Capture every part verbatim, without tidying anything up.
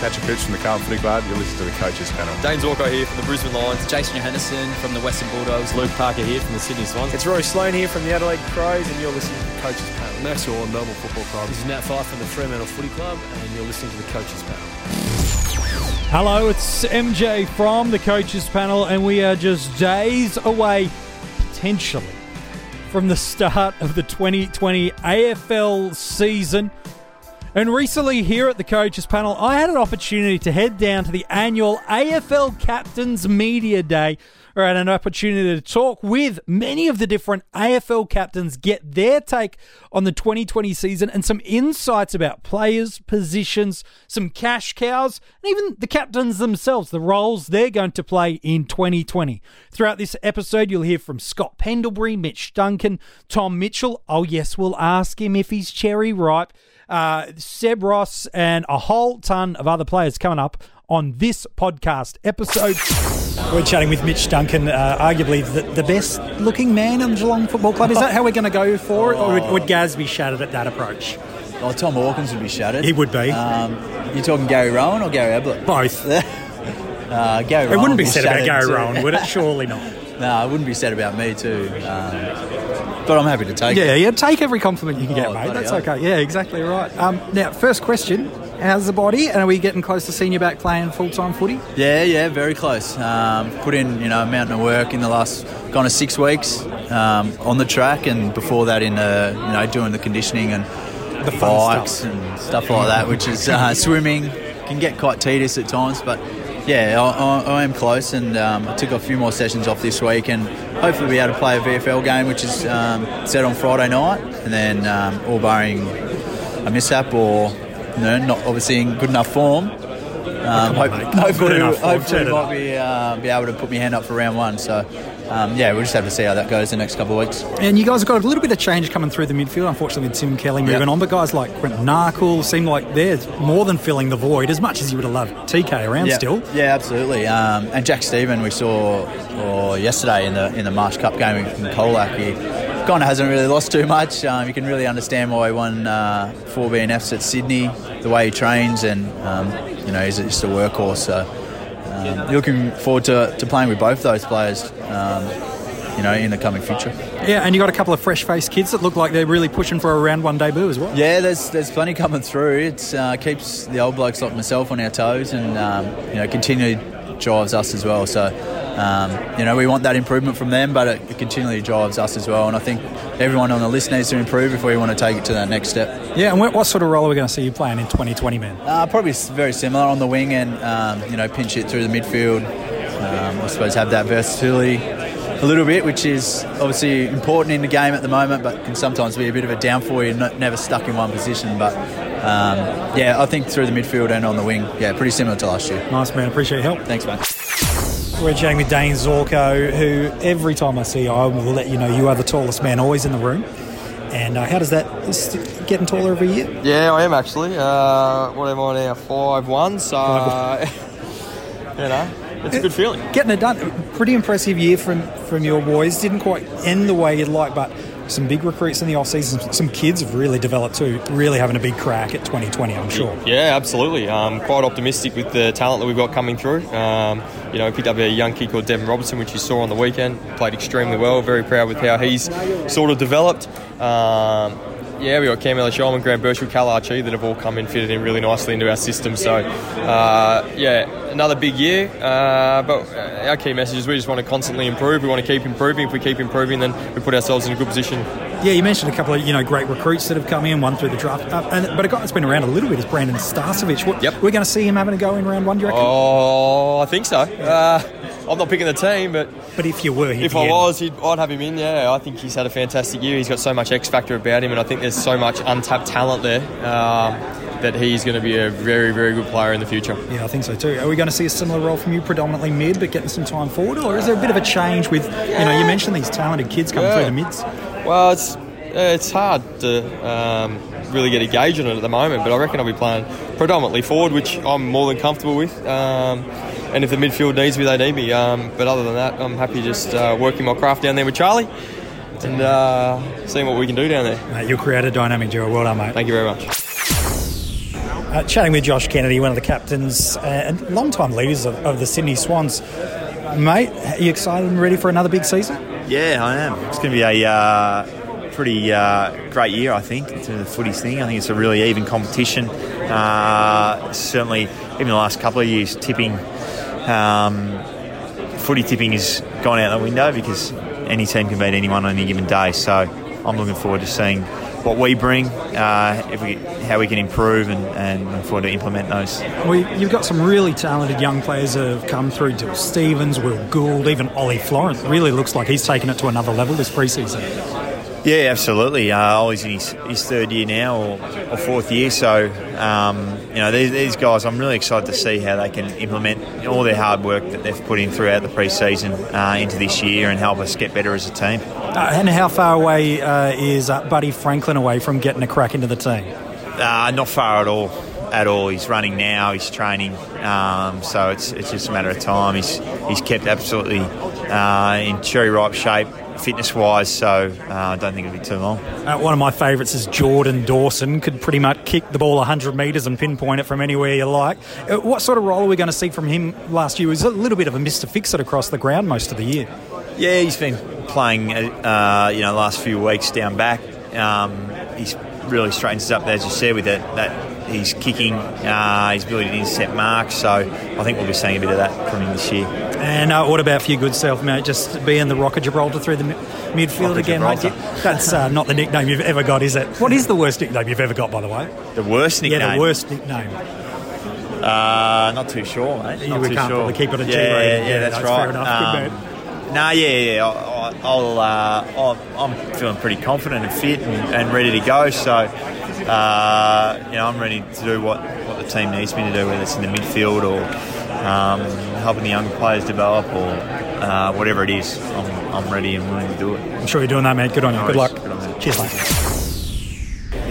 Catch a pitch from the Carlton Footy Club. You listen to the coaches panel. Dane Zorko here from the Brisbane Lions. Jason Johansson from the Western Bulldogs. Luke Parker here from the Sydney Swans. It's Rory Sloane here from the Adelaide Crows, and you're listening to the coaches panel. Max Gawn, Melbourne Football Club. This is Nat Fyfe from the Fremantle Footy Club, and you're listening to the coaches panel. Hello, it's M J from the coaches panel, and we are just days away, potentially, from the start of the twenty twenty A F L season. And recently here at the coaches panel, I had an opportunity to head down to the annual A F L Captains Media Day. I had an opportunity to talk with many of the different A F L captains, get their take on the twenty twenty season and some insights about players, positions, some cash cows, and even the captains themselves, the roles they're going to play in twenty twenty. Throughout this episode, you'll hear from Scott Pendlebury, Mitch Duncan, Tom Mitchell. Oh yes, we'll ask him if he's cherry ripe. Uh, Seb Ross and a whole ton of other players coming up on this podcast episode. We're chatting with Mitch Duncan, uh, arguably the, the best looking man on the Geelong Football Club. Is that how we're going to go for it, or would, would Gaz be shattered at that approach? Well, Tom Hawkins would be shattered. He would be. Um, you're talking Gary Rowan or Gary Ablett? Both. uh, Gary Rowan. It wouldn't be said about Gary too. Rowan, would it? Surely not. No, it wouldn't be said about me too. Um, but I'm happy to take yeah, it. Yeah, yeah, take every compliment you can get, oh, mate. That's okay. Yeah, exactly right. Um, now, first question. How's the body? And are we getting close to seeing you back playing full-time footy? Yeah, yeah, very close. Um, put in, you know, a mountain of work in the last kind of six weeks um, on the track, and before that in, uh, you know, doing the conditioning and the bikes stuff. and stuff like that, which is uh, swimming. Can get quite tedious at times, but yeah, I, I, I am close, and um, I took a few more sessions off this week, and hopefully be able to play a V F L game, which is um, set on Friday night, and then um, all barring a mishap or... No, not obviously in good enough form. Um, hope, on, hopefully, good enough form. hopefully might be uh, be able to put my hand up for round one. So, um, yeah, we'll just have to see how that goes the next couple of weeks. And you guys have got a little bit of change coming through the midfield, unfortunately, with Tim Kelly moving yep. on. But guys like Quentin Narkel seem like they're more than filling the void, as much as you would have loved T K around yep. still. Yeah, absolutely. Um, and Jack Stephen, we saw or yesterday in the in the Marsh Cup game in Colac. Kind of hasn't really lost too much. Um, you can really understand why he won uh, four B N Fs at Sydney, the way he trains, and um, you know, he's just a workhorse. So um, looking forward to, to playing with both those players, um, you know, in the coming future. Yeah, and you got a couple of fresh-faced kids that look like they're really pushing for a round one debut as well. Yeah, there's there's plenty coming through. It uh, keeps the old blokes like myself on our toes, and um, you know, continually drives us as well. So. Um, you know, we want that improvement from them, but it, it continually drives us as well. And I think everyone on the list needs to improve if we want to take it to that next step. Yeah, and what, what sort of role are we going to see you playing in twenty twenty, man? Uh, probably very similar on the wing, and, um, you know, pinch it through the midfield. Um, I suppose have that versatility a little bit, which is obviously important in the game at the moment, but can sometimes be a bit of a downfall. You're not, never stuck in one position, but... Um, yeah, I think through the midfield and on the wing, yeah, pretty similar to last year. Nice, man. Appreciate your help. Thanks, man. We're chatting with Dane Zorko, who every time I see you, I will let you know you are the tallest man always in the room. And uh, how does that st- getting taller every year? Yeah, I am actually. Uh, what am I now? five one, so uh, you know, it's it, a good feeling. Getting it done. Pretty impressive year from from your boys. Didn't quite end the way you'd like, but some big recruits in the off-season. Some kids have really developed too, really having a big crack at twenty twenty, I'm sure. Yeah, absolutely. Um, quite optimistic with the talent that we've got coming through. Um, you know, we picked up a young kid called Devin Robertson, which you saw on the weekend. Played extremely well. Very proud with how he's sort of developed. Um, yeah, we've got Camilla Shulman, Grant Burchill, Cal Archie that have all come and fitted in really nicely into our system. So, uh, yeah, another big year. Uh, but our key message is we just want to constantly improve. We want to keep improving. If we keep improving, then we put ourselves in a good position. Yeah, you mentioned a couple of, you know, great recruits that have come in, one through the draft. Uh, and, but a guy that's been around a little bit is Brandon Starcevich. What, yep. We're going to see him having a go in round one, do you reckon? Oh, I think so. Uh, I'm not picking the team, but... But if you were, he'd If I end. was, he'd, I'd have him in, yeah. I think he's had a fantastic year. He's got so much X factor about him, and I think there's so much untapped talent there um, that he's going to be a very, very good player in the future. Yeah, I think so too. Are we going to see a similar role from you, predominantly mid, but getting some time forward? Or is there a bit of a change with, you know, you mentioned these talented kids coming yeah. through the mids? Well, it's it's hard to um, really get a gauge on it at the moment, but I reckon I'll be playing predominantly forward, which I'm more than comfortable with. Um, And if the midfield needs me, they need me. Um, but other than that, I'm happy just uh, working my craft down there with Charlie and uh, seeing what we can do down there. Mate, you'll create a dynamic duo. Well done, mate. Thank you very much. uh, chatting with Josh Kennedy, one of the captains and long-time leaders of, of the Sydney Swans. Mate, are you excited and ready for another big season? Yeah, I am. It's going to be a uh, pretty uh, great year, I think, in terms of the footies thing. I think it's a really even competition. Uh, certainly, even the last couple of years, tipping, um, footy tipping has gone out the window because any team can beat anyone on any given day. So I'm looking forward to seeing what we bring, uh, if we, how we can improve, and, and look forward to implement those. Well, you've got some really talented young players that have come through, Dill Stevens, Will Gould, even Ollie Florent. Really looks like he's taken it to another level this preseason. Yeah, absolutely. Uh, Ollie's in his, his third year now, or, or fourth year, so um, you know these, these guys, I'm really excited to see how they can implement all their hard work that they've put in throughout the pre-season uh, into this year and help us get better as a team. Uh, and how far away uh, is uh, Buddy Franklin away from getting a crack into the team? Uh, not far at all. At all. He's running now, he's training, um, so it's it's just a matter of time. He's he's kept absolutely uh, in cherry-ripe shape, fitness-wise, so uh, I don't think it'll be too long. Uh, one of my favourites is Jordan Dawson. Could pretty much kick the ball one hundred metres and pinpoint it from anywhere you like. Uh, what sort of role are we going to see from him last year? He was a little bit of a Mister Fix-It across the ground most of the year. Yeah, he's been playing, uh, you know, last few weeks down back. Um, he's really straightens up there, as you said, with that, that he's kicking, uh, his ability to intercept marks. So I think we'll be seeing a bit of that from him this year. And uh, what about for your good self, mate? Just being the Rock of Gibraltar through the mi- midfield Rock again, mate. That's uh, not the nickname you've ever got, is it? What is the worst nickname you've ever got, by the way? The worst nickname? Yeah, the worst nickname. Uh, not too sure, mate. You not too can't sure. Probably keep it a G. Yeah, yeah, yeah, yeah, that's, that's right. Fair enough. Um, No, nah, yeah, yeah. I, I'll, uh, I'll, I'm feeling pretty confident and fit and, and ready to go. So, uh, you know, I'm ready to do what, what the team needs me to do, whether it's in the midfield or um, helping the young players develop or uh, whatever it is. I'm, I'm ready and willing to do it. I'm sure you're doing that, man. Good on you. No, good luck. Good on you. Cheers, mate.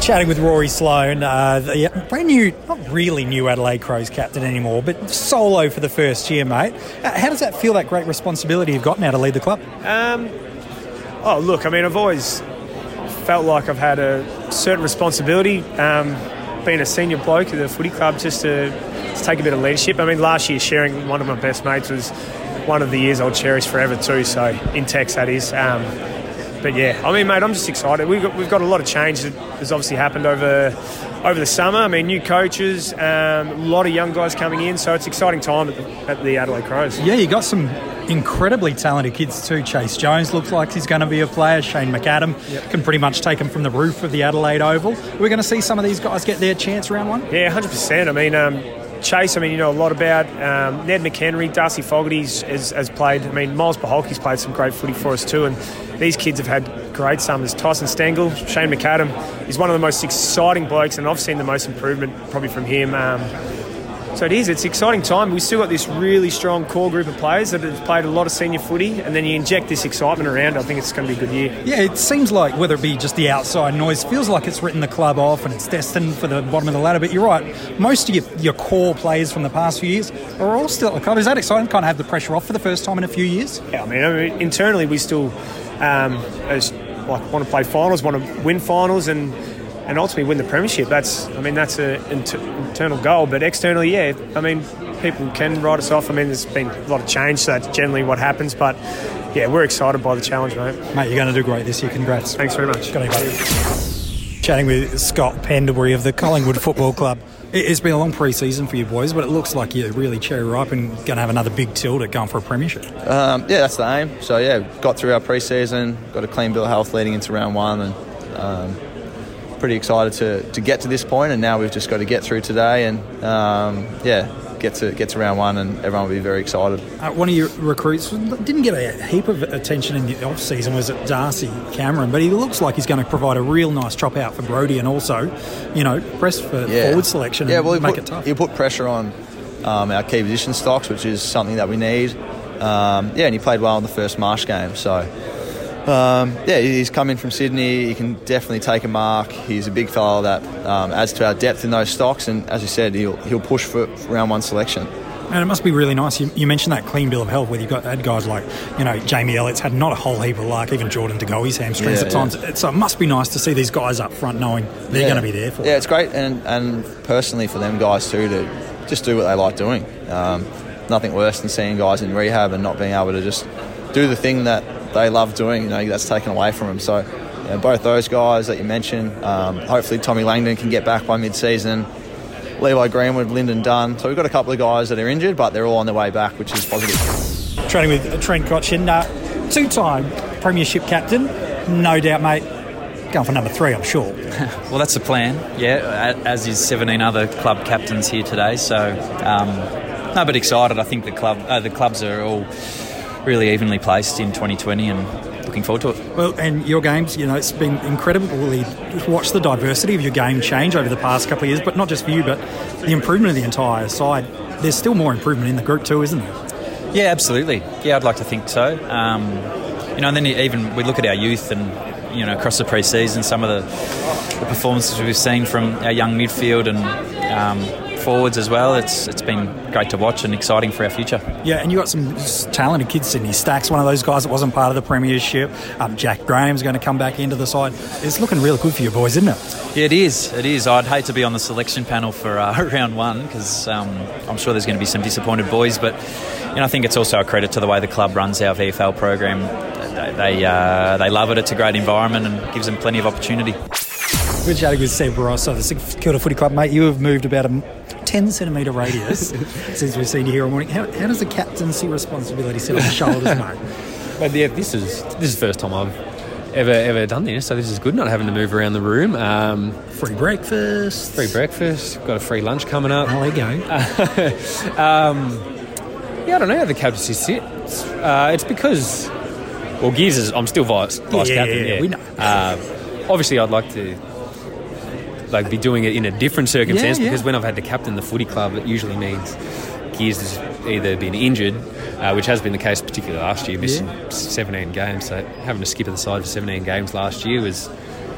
Chatting with Rory Sloane, uh, the brand new, not really new Adelaide Crows captain anymore, but solo for the first year, mate. Uh, how does that feel, that great responsibility you've got now to lead the club? Um, oh, look, I mean, I've always felt like I've had a certain responsibility, um, being a senior bloke at the footy club, just to, to take a bit of leadership. I mean, last year sharing one of my best mates was one of the years I'll cherish forever too, so in text that is. Um, But yeah, I mean, mate, I'm just excited. We've got, we've got a lot of change that has obviously happened over over the summer. I mean, new coaches, um, a lot of young guys coming in, so it's an exciting time at the, at the Adelaide Crows. Yeah, you got some incredibly talented kids too. Chase Jones looks like he's going to be a player. Shane McAdam yep. can pretty much take him from the roof of the Adelaide Oval. We're going to see some of these guys get their chance round one? Yeah, one hundred percent. I mean, um, Chase, I mean, you know a lot about. Um, Ned McHenry, Darcy Fogarty has, has played. I mean, Miles Boholke's played some great footy for us too, and these kids have had great summers. Tyson Stengel, Shane McAdam is one of the most exciting blokes, and I've seen the most improvement probably from him. Um, so it is, it's an exciting time. We've still got this really strong core group of players that have played a lot of senior footy, and then you inject this excitement around. I think it's going to be a good year. Yeah, it seems like, whether it be just the outside noise, feels like it's written the club off and it's destined for the bottom of the ladder, but you're right. Most of your, your core players from the past few years are all still at the club. Is that exciting? Kind of have the pressure off for the first time in a few years? Yeah, I mean, I mean internally we still... Um, I just, like, want to play finals, want to win finals, and, and ultimately win the premiership. That's, I mean, that's an inter- internal goal. But externally, yeah, I mean, people can write us off. I mean, there's been a lot of change, so that's generally what happens. But yeah, we're excited by the challenge, mate. Mate, you're going to do great this year. Congrats. Thanks very much. Got it. Chatting with Scott Pendlebury of the Collingwood Football Club. It's been a long pre-season for you boys, but it looks like you're really cherry-ripe and going to have another big tilt at going for a premiership. Um, yeah, that's the aim. So, yeah, got through our pre-season, got a clean bill of health leading into round one, and um, pretty excited to, to get to this point, and now we've just got to get through today and, um, yeah, get to get to round one, and everyone will be very excited. Uh, one of your recruits didn't get a heap of attention in the off-season, was it Darcy Cameron, but he looks like he's going to provide a real nice chop out for Brodie and also, you know, press for yeah. forward selection yeah, and well, make put, it tough. He'll put pressure on um, our key position stocks, which is something that we need. Um, yeah, and he played well in the first Marsh game, so... Um, yeah, he's come in from Sydney. He can definitely take a mark. He's a big fella that um, adds to our depth in those stocks. And as you said, he'll he'll push for round one selection. And it must be really nice. You, you mentioned that clean bill of health where you've got had guys like, you know, Jamie Elliott's had not a whole heap of luck, even Jordan De Goey's hamstrings yeah, at times. Yeah. So it must be nice to see these guys up front knowing they're yeah. going to be there for Yeah, it. It's great. And, and personally for them guys too to just do what they like doing. Um, nothing worse than seeing guys in rehab and not being able to just do the thing that they love doing, you know, that's taken away from them. So you know, both those guys that you mentioned, um, hopefully Tommy Langdon can get back by mid-season. Levi Greenwood, Lyndon Dunn. So we've got a couple of guys that are injured, but they're all on their way back, which is positive. Training with Trent Cotchin, uh, two-time premiership captain. No doubt, mate. Going for number three, I'm sure. Well, that's the plan, yeah, as is seventeen other club captains here today. So, um, no, but excited. I think the club, uh, the clubs are all really evenly placed in twenty twenty and looking forward to it. Well, and your games, you know, it's been incredible to watch the diversity of your game change over the past couple of years, but not just for you, but the improvement of the entire side. There's still more improvement in the group too, isn't there? Yeah, absolutely. Yeah, I'd like to think so. Um, you know, and then even we look at our youth and, you know, across the pre-season, some of the, the performances we've seen from our young midfield and um forwards as well. It's it's been great to watch and exciting for our future. Yeah, and you got some talented kids. Sydney Stacks, one of those guys that wasn't part of the premiership. Um, Jack Graham's going to come back into the side. It's looking really good for you boys, isn't it? Yeah, it is. It is. I'd hate to be on the selection panel for uh, round one because um, I'm sure there's going to be some disappointed boys. But you know, I think it's also a credit to the way the club runs our V F L program. They they, uh, they love it. It's a great environment and gives them plenty of opportunity. We're chatting with Seb Ross of the St Kilda Footy Club, mate. You have moved about a ten centimetre radius since we've seen you here all morning. How, how does the captaincy responsibility sit on the shoulders, mate? But yeah, this is this is the first time I've ever ever done this, so this is good. Not having to move around the room. Um, free breakfast, free breakfast. Got a free lunch coming up. How are you going? um, yeah, I don't know how the captaincy sits. Uh, it's because well, Gears is I'm still vice vice yeah, captain. Yeah, yeah, we know. Uh, obviously, I'd like to. Like be doing it in a different circumstance yeah, yeah. because when I've had to captain the footy club, it usually means Gears has either been injured, uh, which has been the case particularly last year, missing yeah. seventeen games. So having to skip to the side for seventeen games last year was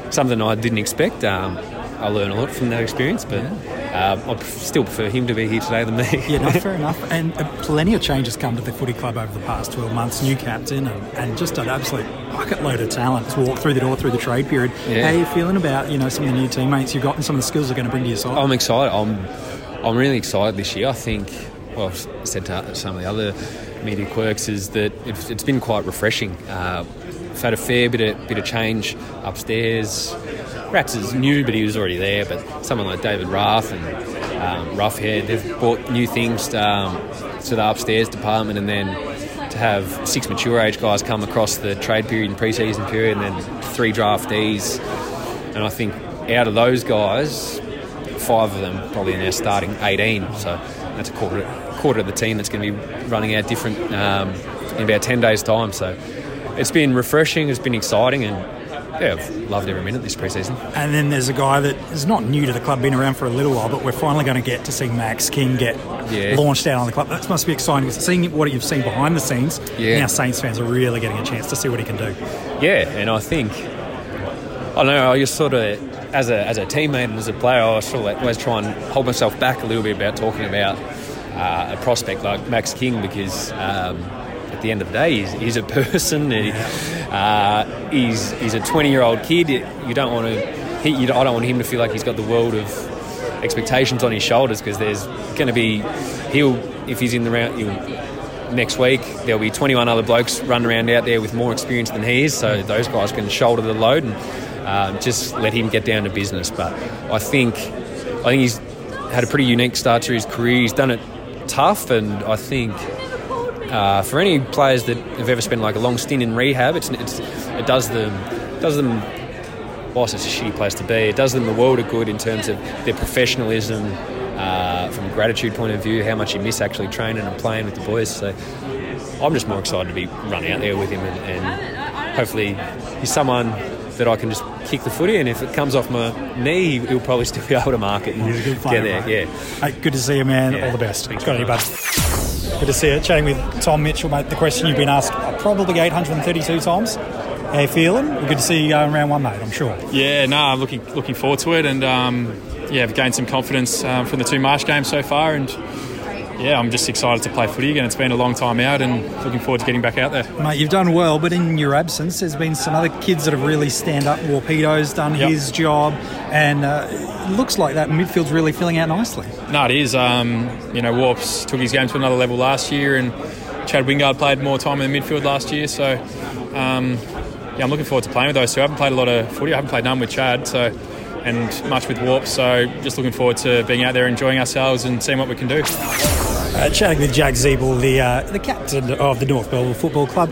something I didn't expect. Um, I learned a lot from that experience, but yeah. um, I'd still prefer him to be here today than me. Yeah, no, fair enough. And uh, plenty of changes come to the footy club over the past twelve months. New captain and, and just an absolute bucket load of talent to walk through the door through the trade period. Yeah. How are you feeling about you know some of the new teammates you've got and some of the skills they're going to bring to your side? I'm excited. I'm I'm really excited this year. I think, well, I've said to some of the other media quirks, is that it's, it's been quite refreshing. Uh, I've had a fair bit of, bit of change upstairs. Rats is new, but he was already there. But someone like David Rath and um, Roughhead, they've brought new things to, um, to the upstairs department, and then to have six mature age guys come across the trade period and pre-season period, and then three draftees. And I think out of those guys, five of them probably are now starting eighteen. So that's a quarter, quarter of the team that's going to be running out different um, in about ten days' time. So it's been refreshing, it's been exciting, and yeah, I've loved every minute this pre-season. And then there's a guy that is not new to the club, been around for a little while, but we're finally going to get to see Max King get yeah. launched out on the club. That must be exciting. Seeing what you've seen behind the scenes, yeah. now Saints fans are really getting a chance to see what he can do. Yeah, and I think, I don't know, I just sort of, as a as a teammate and as a player, I sort of always try and hold myself back a little bit about talking about uh, a prospect like Max King because... Um, at the end of the day, he's, he's a person. He, uh, he's he's a twenty-year-old kid. You don't want to. He, you don't, I don't want him to feel like he's got the world of expectations on his shoulders because there's going to be. He'll if he's in the round he'll, next week, there'll be twenty-one other blokes running around out there with more experience than he is. So those guys can shoulder the load and uh, just let him get down to business. But I think I think he's had a pretty unique start to his career. He's done it tough, and I think. Uh, for any players that have ever spent like a long stint in rehab, it's, it's it does them does them. Whilst it's a shitty place to be, it does them the world of good in terms of their professionalism, uh, from a gratitude point of view, how much you miss actually training and playing with the boys. So I'm just more excited to be running out there with him, and, and hopefully he's someone that I can just kick the footy, and if it comes off my knee, he'll probably still be able to mark it and he's a good player, get there. Mate. Yeah, hey, good to see you, man. Yeah. All the best. Thanks, got any bud. Good to see you. Chatting with Tom Mitchell, mate. The question you've been asked probably eight hundred thirty-two times. How you feeling? Well, good to see you going round one, mate, I'm sure. Yeah, no, I'm looking looking forward to it. And, um, yeah, I've gained some confidence um, from the two Marsh games so far. And yeah, I'm just excited to play footy again. It's been a long time out and looking forward to getting back out there. Mate, you've done well, but in your absence, there's been some other kids that have really stand up. Warpedo's done yep. his job, and uh, it looks like that midfield's really filling out nicely. No, it is. Um, you know, Warps took his game to another level last year, and Chad Wingard played more time in the midfield last year, so um, yeah, I'm looking forward to playing with those two. I haven't played a lot of footy. I haven't played none with Chad, so... and much with Warp, so just looking forward to being out there, enjoying ourselves and seeing what we can do. Uh, chatting with Jack Zeeble, the uh, the captain of the North Melbourne Football Club.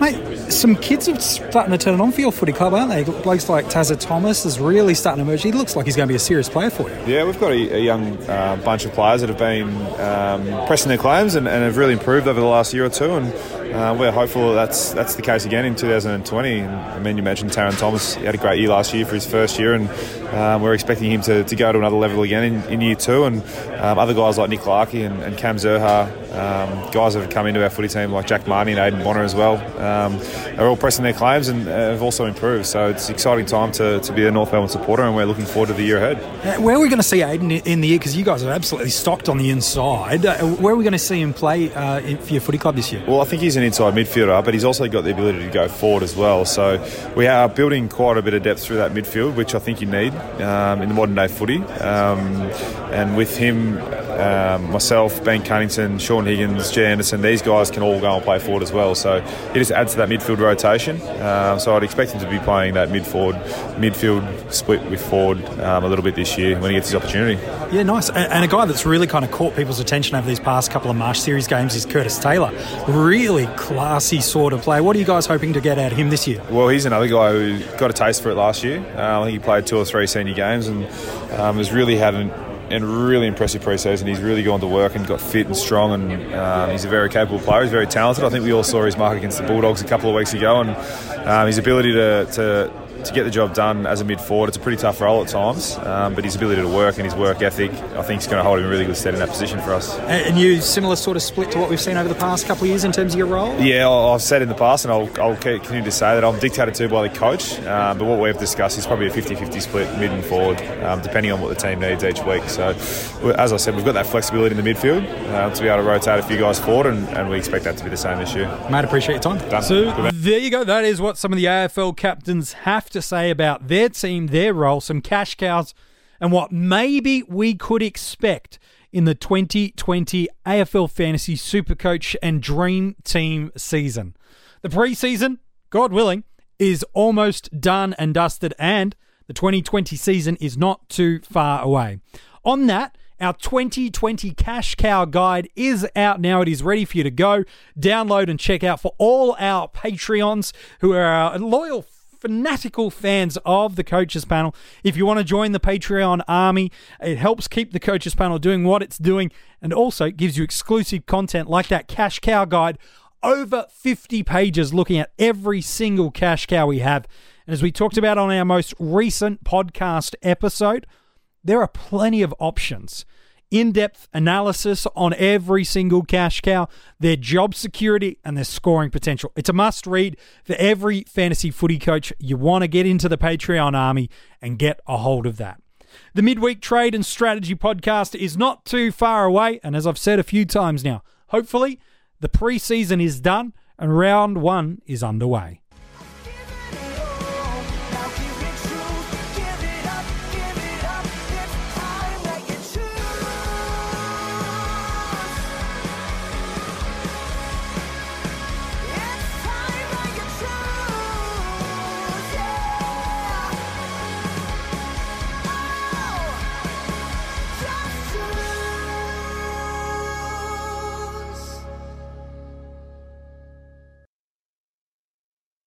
Mate, some kids are starting to turn it on for your footy club, aren't they? Blokes like Tazza Thomas is really starting to emerge. He looks like he's going to be a serious player for you. Yeah, we've got a, a young uh, bunch of players that have been um, pressing their claims and, and have really improved over the last year or two, and Uh, we're hopeful that's that's the case again in two thousand twenty. And, I mean, you mentioned Taron Thomas. He had a great year last year for his first year, and um, we're expecting him to, to go to another level again in, in year two. And um, other guys like Nick Larkey and, and Cam Zerha, um, guys that have come into our footy team like Jack Marnie and Aidan Bonner as well, um, are all pressing their claims and have also improved. So it's an exciting time to, to be a North Melbourne supporter, and we're looking forward to the year ahead. Uh, where are we going to see Aidan in the year? Because you guys are absolutely stocked on the inside. Uh, where are we going to see him play uh, in, for your footy club this year? Well, I think he's an inside midfielder, but he's also got the ability to go forward as well, so we are building quite a bit of depth through that midfield, which I think you need um, in the modern day footy, um, and with him, um, myself, Ben Cunnington, Sean Higgins, Jay Anderson, these guys can all go and play forward as well, so it just adds to that midfield rotation, um, so I'd expect him to be playing that mid-forward, midfield split with forward um, a little bit this year when he gets his opportunity. Yeah, nice, and, and a guy that's really kind of caught people's attention over these past couple of Marsh series games is Curtis Taylor. Really classy sort of player. What are you guys hoping to get out of him this year? Well, he's another guy who got a taste for it last year. Uh, I think he played two or three senior games and um, has really had an, an really impressive pre-season. He's really gone to work and got fit and strong, and um, he's a very capable player. He's very talented. I think we all saw his mark against the Bulldogs a couple of weeks ago, and um, his ability to... to to get the job done as a mid-forward. It's a pretty tough role at times, um, but his ability to work and his work ethic, I think, is going to hold him in really good stead in that position for us. And you, similar sort of split to what we've seen over the past couple of years in terms of your role? Yeah, I've said in the past, and I'll, I'll continue to say that I'm dictated to by the coach, um, but what we've discussed is probably a fifty-fifty split mid and forward, um, depending on what the team needs each week. So, as I said, we've got that flexibility in the midfield uh, to be able to rotate a few guys forward, and, and we expect that to be the same this year. Mate, appreciate your time. Done. So, there you go. That is what some of the A F L captains have to say about their team, their role, some cash cows, and what maybe we could expect in the twenty twenty A F L Fantasy Supercoach and Dream Team season. The preseason, God willing, is almost done and dusted, and the twenty twenty season is not too far away. On that, our twenty twenty Cash Cow Guide is out now. It is ready for you to go, download and check out for all our Patreons who are our loyal fanatical fans of the Coaches Panel. If you want to join the Patreon army, it helps keep the Coaches Panel doing what it's doing, and also gives you exclusive content like that Cash Cow Guide, over fifty pages looking at every single cash cow we have. And as we talked about on our most recent podcast episode, there are plenty of options. In-depth analysis on every single cash cow, their job security and their scoring potential. It's a must-read for every fantasy footy coach. You want to get into the Patreon army and get a hold of that. The Midweek Trade and Strategy podcast is not too far away, and as I've said a few times now, hopefully the preseason is done and round one is underway.